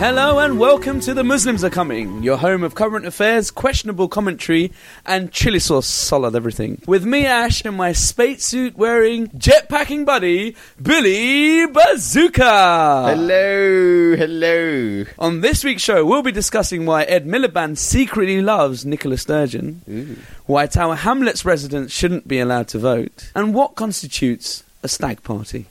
Hello and welcome to The Muslims Are Coming, your home of current affairs, questionable commentary and chili sauce solid everything. With me, Ash, and my spacesuit wearing, jetpacking buddy, Billy Bazooka. Hello, hello. On this week's show, we'll be discussing why Ed Miliband secretly loves Nicola Sturgeon, why Tower Hamlets residents shouldn't be allowed to vote, and what constitutes a stag party.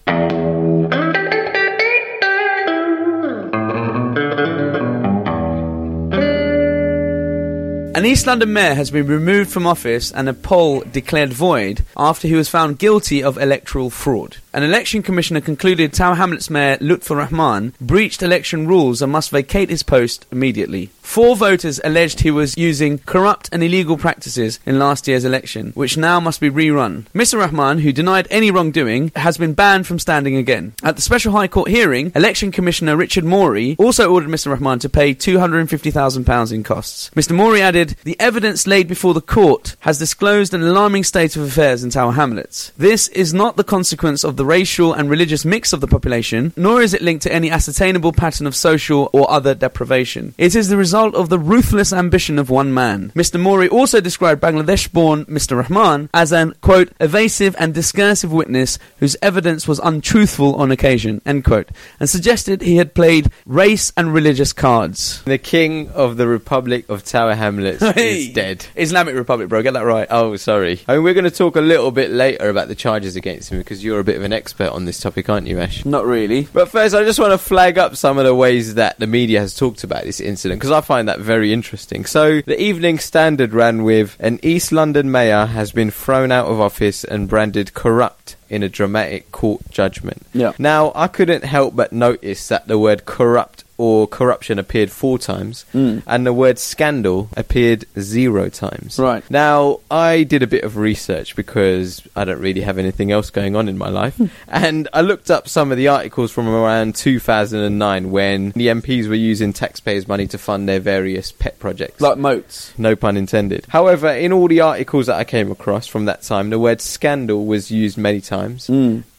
An East London mayor has been removed from office and a poll declared void after he was found guilty of electoral fraud. An election commissioner concluded Tower Hamlets mayor Lutfur Rahman breached election rules and must vacate his post immediately. 4 voters alleged he was using corrupt and illegal practices in last year's election, which now must be rerun. Mr. Rahman, who denied any wrongdoing, has been banned from standing again. At the Special High Court hearing, Election Commissioner Richard Mawrey also ordered Mr. Rahman to pay £250,000 in costs. Mr. Mawrey added, "The evidence laid before the court has disclosed an alarming state of affairs in Tower Hamlets. This is not the consequence of the racial and religious mix of the population, nor is it linked to any ascertainable pattern of social or other deprivation. It is the result of the ruthless ambition of one man." Mr. Mawrey also described Bangladesh-born Mr. Rahman as an, quote, evasive and discursive witness whose evidence was untruthful on occasion, end quote, and suggested he had played race and religious cards. The king of the Republic of Tower Hamlets is dead. Islamic Republic, bro, get that right. Oh, sorry. I mean, we're going to talk a little bit later about the charges against him because you're a bit of an expert on this topic, aren't you, Ash? Not really. But first, I just want to flag up some of the ways that the media has talked about this incident because I find that very interesting. So, the Evening Standard ran with, an East London mayor has been thrown out of office and branded corrupt in a dramatic court judgment. Yeah. Now, I couldn't help but notice that the word corrupt or corruption appeared 4 times, and the word scandal appeared 0 times. Right. Now, I did a bit of research because I don't really have anything else going on in my life, and I looked up some of the articles from around 2009 when the MPs were using taxpayers' money to fund their various pet projects. Like moats. No pun intended. However, in all the articles that I came across from that time, the word scandal was used many times,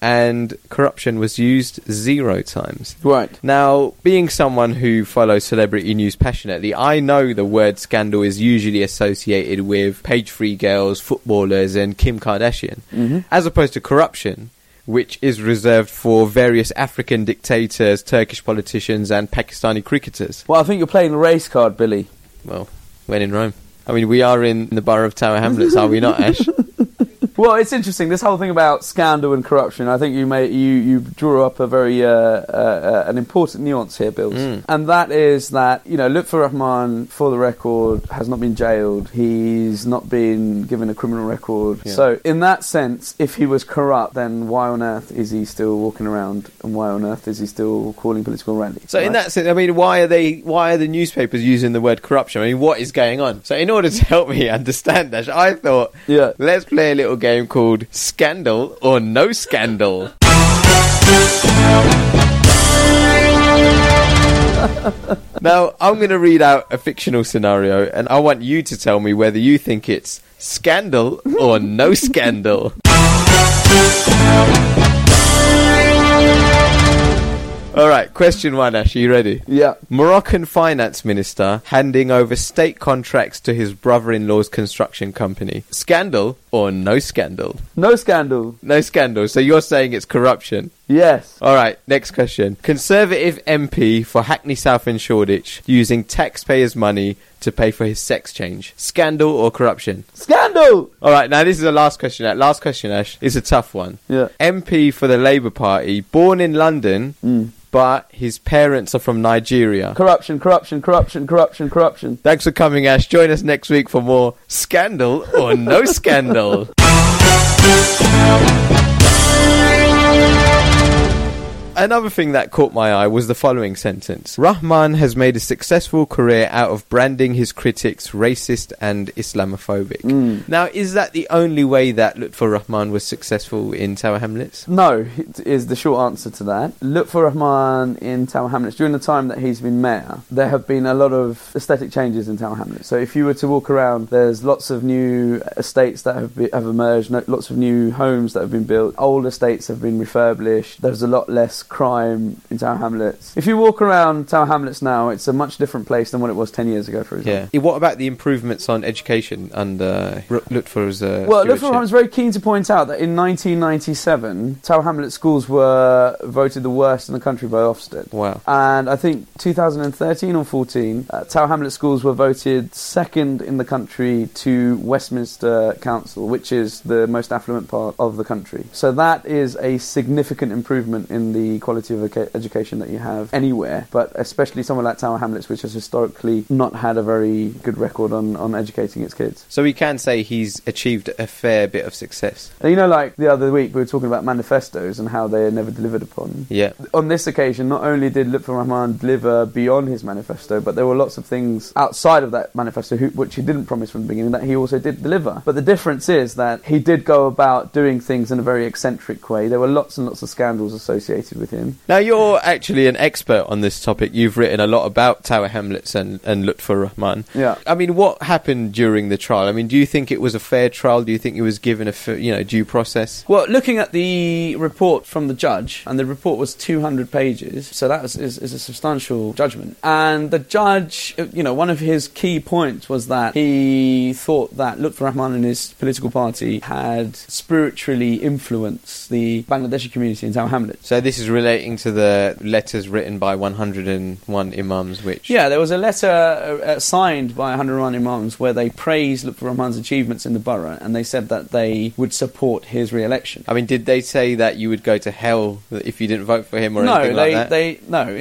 and corruption was used 0 times. Right. Now, being someone who follows celebrity news passionately, I know the word scandal is usually associated with page 3 girls, footballers, and Kim Kardashian, as opposed to corruption, which is reserved for various African dictators, Turkish politicians, and Pakistani cricketers. Well, I think you're playing the race card, Billy. Well, when in Rome. I mean, we are in the borough of Tower Hamlets, are we not, Ash? Well, it's interesting, this whole thing about scandal and corruption. I think you drew up a very an important nuance here, Bills. And that is that, you know, Lutfur Rahman, for the record, has not been jailed. He's not been given a criminal record. Yeah. So, in that sense, if he was corrupt, then why on earth is he still walking around and why on earth is he still calling political rallies? So, right? In that sense, I mean, why are the newspapers using the word corruption? I mean, what is going on? So, in order to help me understand that, I thought, let's play a little game called Scandal or No Scandal. Now, I'm going to read out a fictional scenario and I want you to tell me whether you think it's scandal or no scandal. Alright, question 1, Ash, are you ready? Yeah. Moroccan finance minister handing over state contracts to his brother-in-law's construction company. Scandal or no scandal? No scandal. No scandal, so you're saying it's corruption? Yes. Alright, next question. Conservative MP for Hackney South and Shoreditch using taxpayers' money to pay for his sex change. Scandal or corruption? Scandal! Alright, now this is the last question. That last question, Ash, is a tough one. Yeah. MP for the Labour Party, born in London... But his parents are from Nigeria. Corruption, corruption, corruption, corruption, corruption. Thanks for coming, Ash. Join us next week for more Scandal or No Scandal. Another thing that caught my eye was the following sentence. Rahman has made a successful career out of branding his critics racist and Islamophobic. Now, is that the only way that Lutfur Rahman was successful in Tower Hamlets? No, it is the short answer to that. Lutfur Rahman in Tower Hamlets, during the time that he's been mayor, there have been a lot of aesthetic changes in Tower Hamlets. So if you were to walk around, there's lots of new estates that have emerged, lots of new homes that have been built. Old estates have been refurbished. There's a lot less crime in Tower Hamlets. If you walk around Tower Hamlets now, it's a much different place than what it was 10 years ago, for example. Yeah. What about the improvements on education under Lutfur's well, Lutfur Rahman was very keen to point out that in 1997, Tower Hamlets schools were voted the worst in the country by Ofsted. Wow. And I think 2013 or 14, Tower Hamlets schools were voted second in the country to Westminster Council, which is the most affluent part of the country. So that is a significant improvement in the quality of education that you have anywhere, but especially somewhere like Tower Hamlets, which has historically not had a very good record on educating its kids. So we can say he's achieved a fair bit of success. And you know, like the other week we were talking about manifestos and how they are never delivered upon. Yeah. On this occasion, not only did Lutfur Rahman deliver beyond his manifesto, but there were lots of things outside of that manifesto which he didn't promise from the beginning that he also did deliver. But the difference is that he did go about doing things in a very eccentric way. There were lots and lots of scandals associated with him. Now, you're actually an expert on this topic. You've written a lot about Tower Hamlets and Lutfur Rahman. Yeah. I mean, what happened during the trial? I mean, do you think it was a fair trial? Do you think it was given a due process? Well, looking at the report from the judge, and the report was 200 pages, so that is a substantial judgment. And the judge, one of his key points was that he thought that Lutfur Rahman and his political party had spiritually influenced the Bangladeshi community in Tower Hamlets. So this is relating to the letters written by 101 imams, which... Yeah, there was a letter signed by 101 imams where they praised Lutfur Rahman's achievements in the borough, and they said that they would support his re-election. I mean, did they say that you would go to hell if you didn't vote for him No, in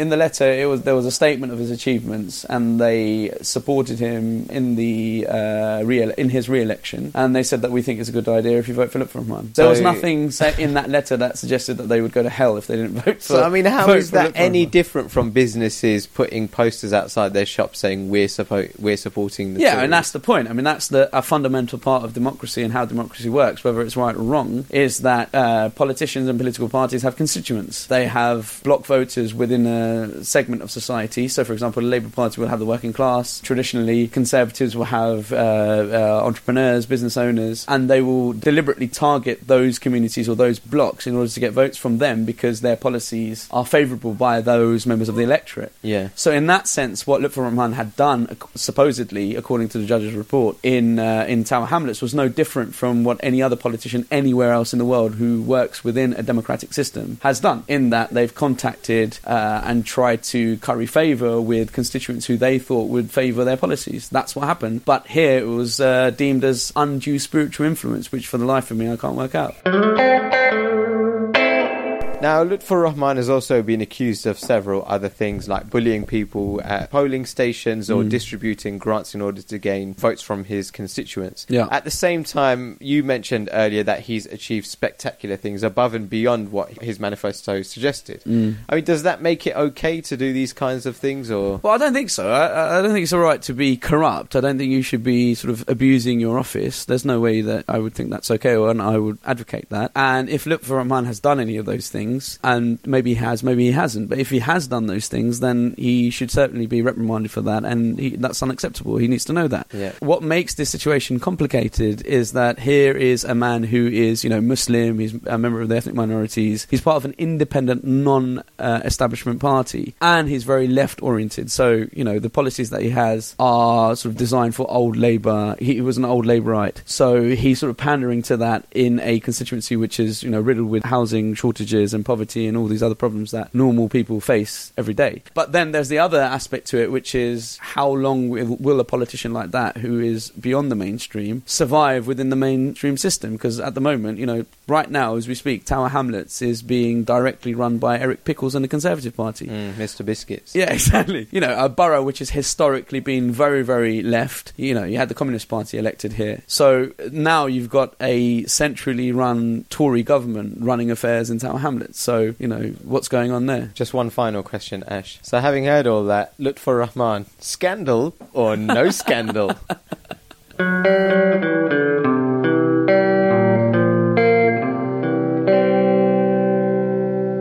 the letter there was a statement of his achievements, and they supported him in the in his re-election, and they said that we think it's a good idea if you vote for Lutfur Rahman. There was nothing said in that letter that suggested that they would go to hell if they didn't vote for... So, I mean, how is that any different from businesses putting posters outside their shops saying we're supporting the... Yeah, Tories? And that's the point. I mean, that's a fundamental part of democracy and how democracy works, whether it's right or wrong, is that politicians and political parties have constituents. They have block voters within a segment of society. So, for example, the Labour Party will have the working class. Traditionally, Conservatives will have entrepreneurs, business owners, and they will deliberately target those communities or those blocks in order to get votes from them because their policies are favourable by those members of the electorate. Yeah. So in that sense, what Lutfur Rahman had done, supposedly, according to the judge's report, in Tower Hamlets was no different from what any other politician anywhere else in the world who works within a democratic system has done, in that they've contacted and tried to curry favour with constituents who they thought would favour their policies. That's what happened. But here it was deemed as undue spiritual influence, which for the life of me I can't work out. Now, Lutfur Rahman has also been accused of several other things, like bullying people at polling stations or distributing grants in order to gain votes from his constituents. Yeah. At the same time, you mentioned earlier that he's achieved spectacular things above and beyond what his manifesto suggested. Mm. I mean, does that make it okay to do these kinds of things? Or... Well, I don't think so. I don't think it's all right to be corrupt. I don't think you should be sort of abusing your office. There's no way that I would think that's okay, and I would advocate that. And if Lutfur Rahman has done any of those things, and maybe he has, maybe he hasn't, but if he has done those things, then he should certainly be reprimanded for that, and that's unacceptable. He needs to know that. Yeah. What makes this situation complicated is that here is a man who is, Muslim, he's a member of the ethnic minorities, he's part of an independent, non-establishment party, and he's very left-oriented. So, the policies that he has are sort of designed for old Labour. He was an old Labourite, so he's sort of pandering to that in a constituency which is, riddled with housing shortages and poverty and all these other problems that normal people face every day. But then there's the other aspect to it, which is how long will a politician like that, who is beyond the mainstream, survive within the mainstream system? Because at the moment, right now as we speak, Tower Hamlets is being directly run by Eric Pickles and the Conservative Party. Mr. Biscuits. Yeah, exactly. A borough which has historically been very, very left. You had the Communist Party elected here. So now you've got a centrally run Tory government running affairs in Tower Hamlets. So, what's going on there? Just one final question, Ash. So, having heard all that, Lutfur Rahman, scandal or no scandal?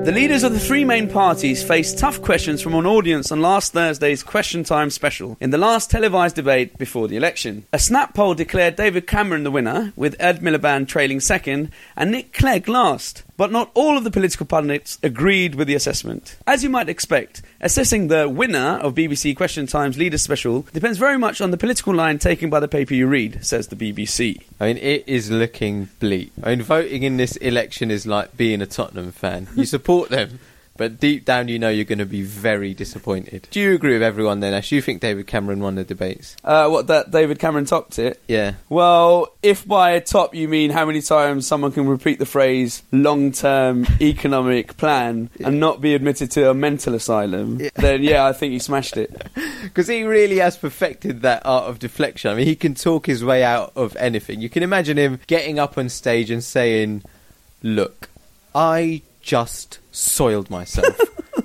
The leaders of the three main parties faced tough questions from an audience on last Thursday's Question Time special, in the last televised debate before the election. A snap poll declared David Cameron the winner, with Ed Miliband trailing second and Nick Clegg last. But not all of the political pundits agreed with the assessment. As you might expect, assessing the winner of BBC Question Time's Leaders Special depends very much on the political line taken by the paper you read, says the BBC. I mean, it is looking bleak. I mean, voting in this election is like being a Tottenham fan. You support them, but deep down you know you're going to be very disappointed. Do you agree with everyone then, Ash? You think David Cameron won the debates? That David Cameron topped it? Yeah. Well, if by top you mean how many times someone can repeat the phrase long-term economic plan and not be admitted to a mental asylum, then yeah, I think he smashed it. Because he really has perfected that art of deflection. I mean, he can talk his way out of anything. You can imagine him getting up on stage and saying, look, I just soiled myself.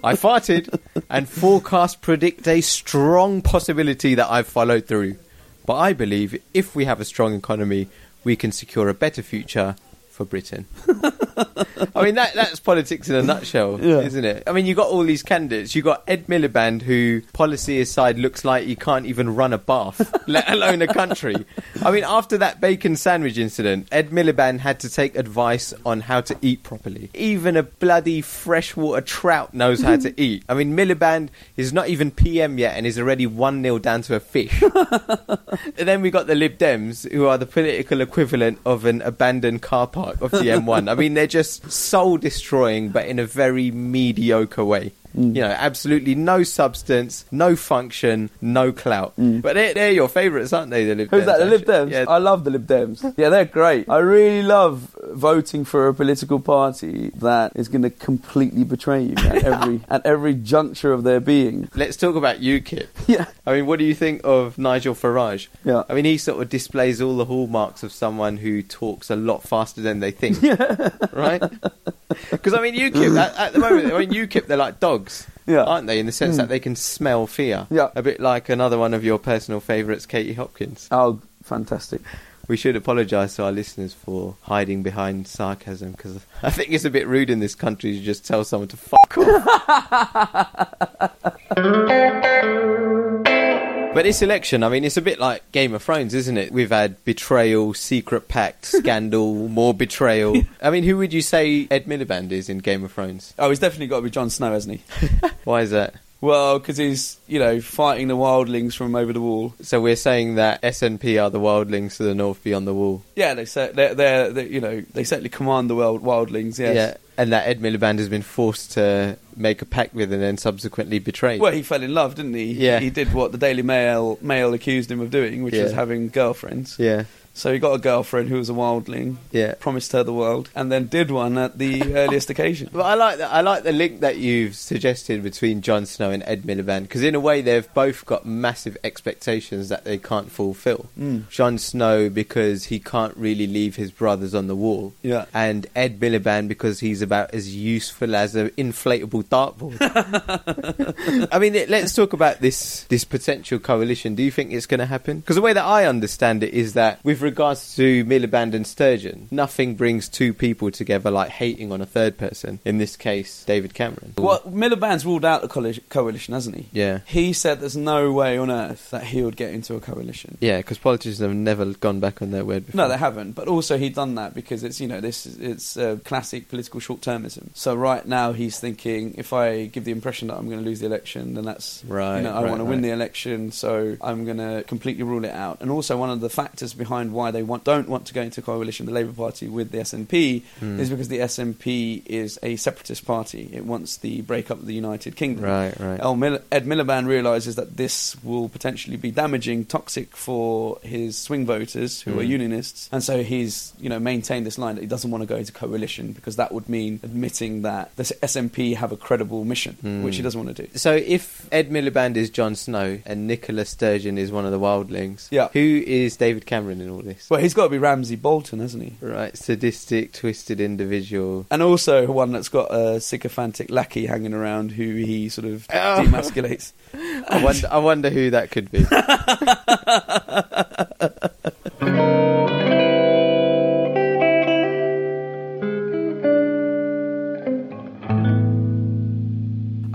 I farted and forecast predict a strong possibility that I've followed through. But I believe if we have a strong economy, we can secure a better future for Britain. I mean, that's politics in a nutshell, isn't it? I mean, you got all these candidates. You got Ed Miliband, who, policy aside, looks like he can't even run a bath, let alone a country. I mean, after that bacon sandwich incident, Ed Miliband had to take advice on how to eat properly. Even a bloody freshwater trout knows how to eat. I mean, Miliband is not even PM yet and is already 1-0 down to a fish. And then we got the Lib Dems, who are the political equivalent of an abandoned car park of the M1. I mean, they're just soul-destroying, but in a very mediocre way. You know, absolutely no substance, no function, no clout. But they're your favourites, aren't they, the Lib Dems? Who's that, the Lib Dems? Yeah. I love the Lib Dems. Yeah, they're great. I really love voting for a political party that is going to completely betray you at every juncture of their being. Let's talk about UKIP. Yeah. I mean, what do you think of Nigel Farage? Yeah. I mean, he sort of displays all the hallmarks of someone who talks a lot faster than they think. Yeah. Right? Because, I mean, UKIP, at the moment, they're like dogs. Yeah. Aren't they, in the sense that they can smell fear? Yeah. A bit like another one of your personal favourites, Katie Hopkins. Oh, fantastic. We should apologise to our listeners for hiding behind sarcasm, because I think it's a bit rude in this country to just tell someone to fuck off. But this election, I mean, it's a bit like Game of Thrones, isn't it? We've had betrayal, secret pact, scandal, more betrayal. I mean, who would you say Ed Miliband is in Game of Thrones? Oh, he's definitely got to be Jon Snow, hasn't he? Why is that? Well, because he's, you know, fighting the wildlings from over the wall. So we're saying that SNP are the wildlings to the north beyond the wall? Yeah, they certainly command the wildlings, yes. Yeah. And that Ed Miliband has been forced to make a pact with and then subsequently betrayed. Well, he fell in love, didn't he? Yeah. He did what the Daily Mail accused him of doing, which is having girlfriends. Yeah. So he got a girlfriend who was a wildling, promised her the world, and then did one at the earliest occasion. Well, I like that. I like the link that you've suggested between Jon Snow and Ed Miliband, because in a way they've both got massive expectations that they can't fulfil. Jon Snow, because he can't really leave his brothers on the wall, and Ed Miliband, because he's about as useful as an inflatable dartboard. I mean, let's talk about this potential coalition. Do you think it's going to happen? Because the way that I understand it is that with regards to Miliband and Sturgeon, nothing brings two people together like hating on a third person, in this case David Cameron. Well, Miliband's ruled out the coalition, hasn't he? Yeah. He said there's no way on earth that he would get into a coalition. Yeah, because politicians have never gone back on their word before. No, they haven't, but also he'd done that because it's classic political short-termism. So right now he's thinking, if I give the impression that I'm going to lose the election, then that's right. I want to win the election, so I'm going to completely rule it out. And also one of the factors behind why they don't want to go into coalition, the Labour Party, with the SNP, is because the SNP is a separatist party. It wants the breakup of the United Kingdom. Right. Ed Miliband realises that this will potentially be damaging, toxic for his swing voters who are unionists, and so he's maintained this line that he doesn't want to go into coalition because that would mean admitting that the SNP have a credible mission, which he doesn't want to do. So if Ed Miliband is Jon Snow and Nicola Sturgeon is one of the wildlings, who is David Cameron in all this? Well, he's got to be Ramsay Bolton, hasn't he? Right, sadistic, twisted individual. And also one that's got a sycophantic lackey hanging around who he sort of demasculates. I wonder who that could be.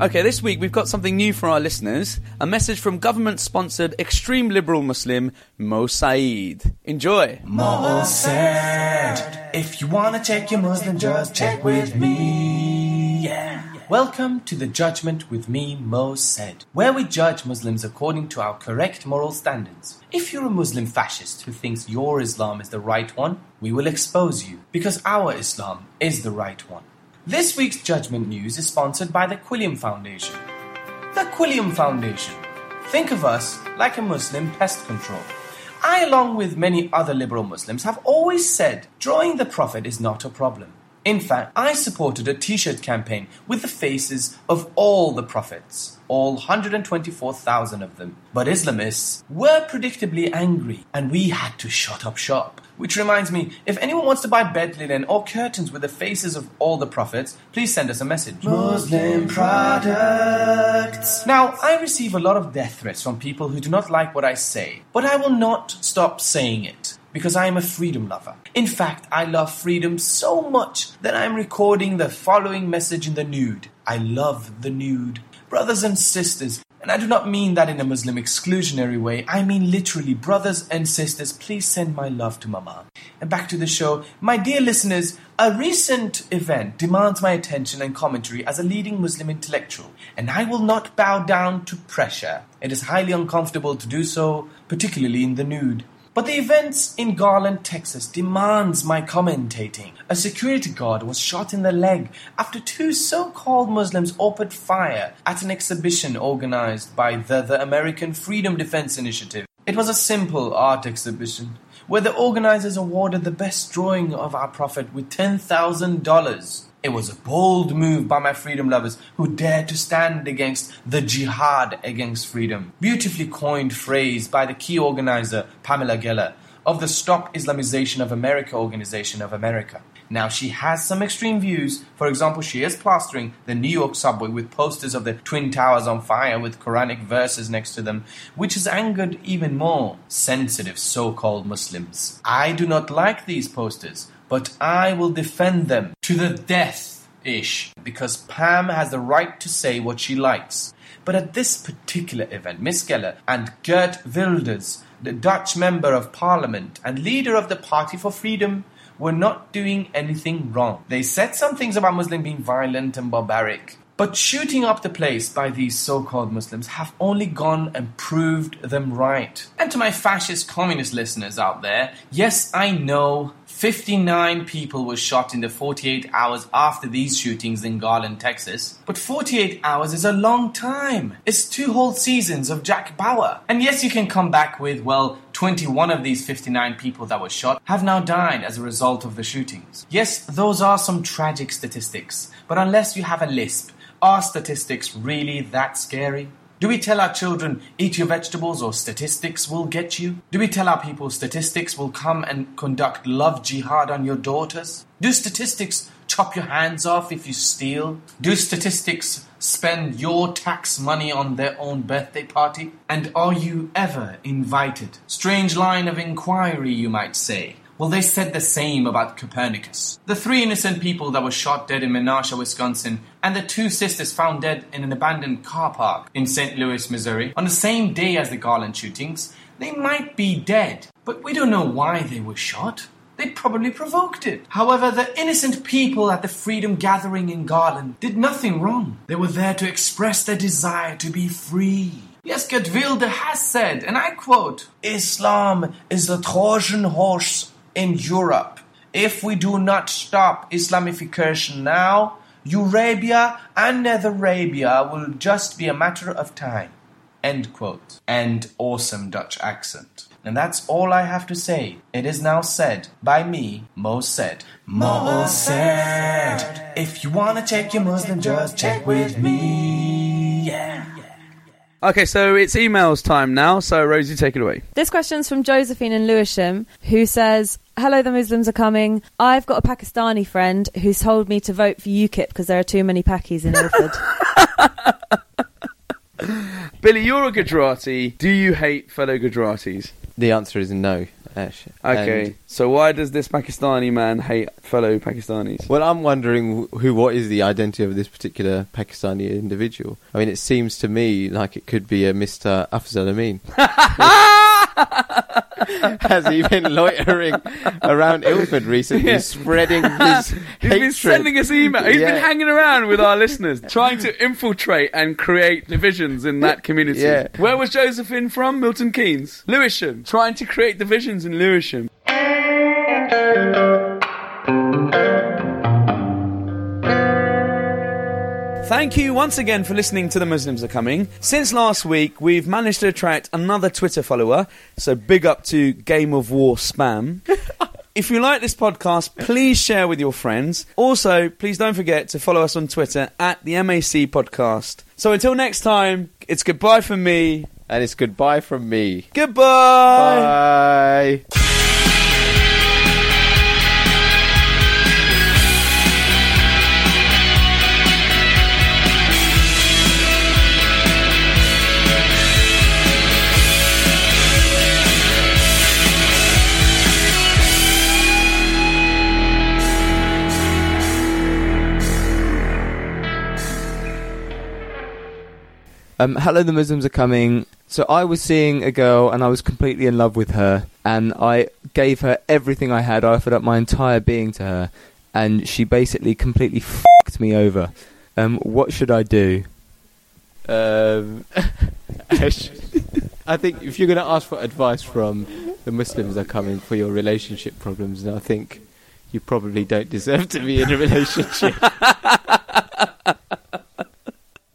Okay, this week we've got something new for our listeners. A message from government-sponsored extreme liberal Muslim Mo Said. Enjoy. Mo Said. If you want to check your Muslim, just check with me. Yeah. Welcome to The Judgment with me, Mo Said, where we judge Muslims according to our correct moral standards. If you're a Muslim fascist who thinks your Islam is the right one, we will expose you, because our Islam is the right one. This week's Judgment News is sponsored by the Quilliam Foundation. The Quilliam Foundation. Think of us like a Muslim pest control. I, along with many other liberal Muslims, have always said drawing the Prophet is not a problem. In fact, I supported a t-shirt campaign with the faces of all the Prophets, all 124,000 of them. But Islamists were predictably angry, and we had to shut up shop. Which reminds me, if anyone wants to buy bed linen or curtains with the faces of all the Prophets, please send us a message. Muslim products. Now, I receive a lot of death threats from people who do not like what I say, but I will not stop saying it, because I am a freedom lover. In fact, I love freedom so much that I am recording the following message in the nude. I love the nude. Brothers and sisters, and I do not mean that in a Muslim exclusionary way, I mean literally, brothers and sisters, please send my love to Mama. And back to the show. My dear listeners, a recent event demands my attention and commentary as a leading Muslim intellectual, and I will not bow down to pressure. It is highly uncomfortable to do so, particularly in the nude. But the events in Garland, Texas demands my commentating. A security guard was shot in the leg after two so-called Muslims opened fire at an exhibition organized by the American Freedom Defense Initiative. It was a simple art exhibition where the organizers awarded the best drawing of our Prophet with $10,000. It was a bold move by my freedom lovers who dared to stand against the jihad against freedom. Beautifully coined phrase by the key organizer, Pamela Geller, of the Stop Islamization of America organization of America. Now, she has some extreme views. For example, she is plastering the New York subway with posters of the Twin Towers on fire with Quranic verses next to them, which has angered even more sensitive so-called Muslims. I do not like these posters, but I will defend them to the death-ish, because Pam has the right to say what she likes. But at this particular event, Miss Geller and Gert Wilders, the Dutch Member of Parliament and leader of the Party for Freedom, were not doing anything wrong. They said some things about Muslims being violent and barbaric. But shooting up the place by these so-called Muslims have only gone and proved them right. And to my fascist communist listeners out there, yes, I know 59 people were shot in the 48 hours after these shootings in Garland, Texas. But 48 hours is a long time. It's two whole seasons of Jack Bauer. And yes, you can come back with, well, 21 of these 59 people that were shot have now died as a result of the shootings. Yes, those are some tragic statistics. But unless you have a lisp, are statistics really that scary? Do we tell our children, eat your vegetables or statistics will get you? Do we tell our people statistics will come and conduct love jihad on your daughters? Do statistics chop your hands off if you steal? Do statistics spend your tax money on their own birthday party? And are you ever invited? Strange line of inquiry, you might say. Well, they said the same about Copernicus. The three innocent people that were shot dead in Menasha, Wisconsin, and the two sisters found dead in an abandoned car park in St. Louis, Missouri, on the same day as the Garland shootings, they might be dead, but we don't know why they were shot. They probably provoked it. However, the innocent people at the freedom gathering in Garland did nothing wrong. They were there to express their desire to be free. Yes, Gert Wilders has said, and I quote, "Islam is the Trojan horse in Europe. If we do not stop Islamification now, Eurabia and Netherabia will just be a matter of time." End quote. And awesome Dutch accent. And that's all I have to say. It is now said by me, Mo Said. Mo Said. If you want to check your Muslim, just check with me. Yeah. Okay, so it's emails time now, so Rosie, take it away. This question's from Josephine in Lewisham, who says, "Hello, the Muslims are coming. I've got a Pakistani friend who's told me to vote for UKIP because there are too many Pakis in Ilford." Billy, you're a Gujarati. Do you hate fellow Gujaratis? The answer is no. Actually. Okay, and so why does this Pakistani man hate fellow Pakistanis? Well, I'm wondering what is the identity of this particular Pakistani individual. I mean, it seems to me like it could be a Mr. Afzal Amin. has he been loitering around Ilford recently, spreading his hatred? Been sending us email. He's been hanging around with our listeners, trying to infiltrate and create divisions in that community. Yeah. Where was Josephine from? Milton Keynes. Lewisham. Trying to create divisions in Lewisham. Thank you once again for listening to The Muslims Are Coming. Since last week, we've managed to attract another Twitter follower, so big up to Game of War Spam. If you like this podcast, please share with your friends. Also, please don't forget to follow us on Twitter at the MAC Podcast. So until next time, it's goodbye from me. And it's goodbye from me. Goodbye! Bye! Hello, The Muslims Are Coming. So I was seeing a girl and I was completely in love with her, and I gave her everything I had. I offered up my entire being to her, and she basically completely fucked me over. What should I do? I think if you're going to ask for advice from The Muslims Are Coming for your relationship problems, then I think you probably don't deserve to be in a relationship.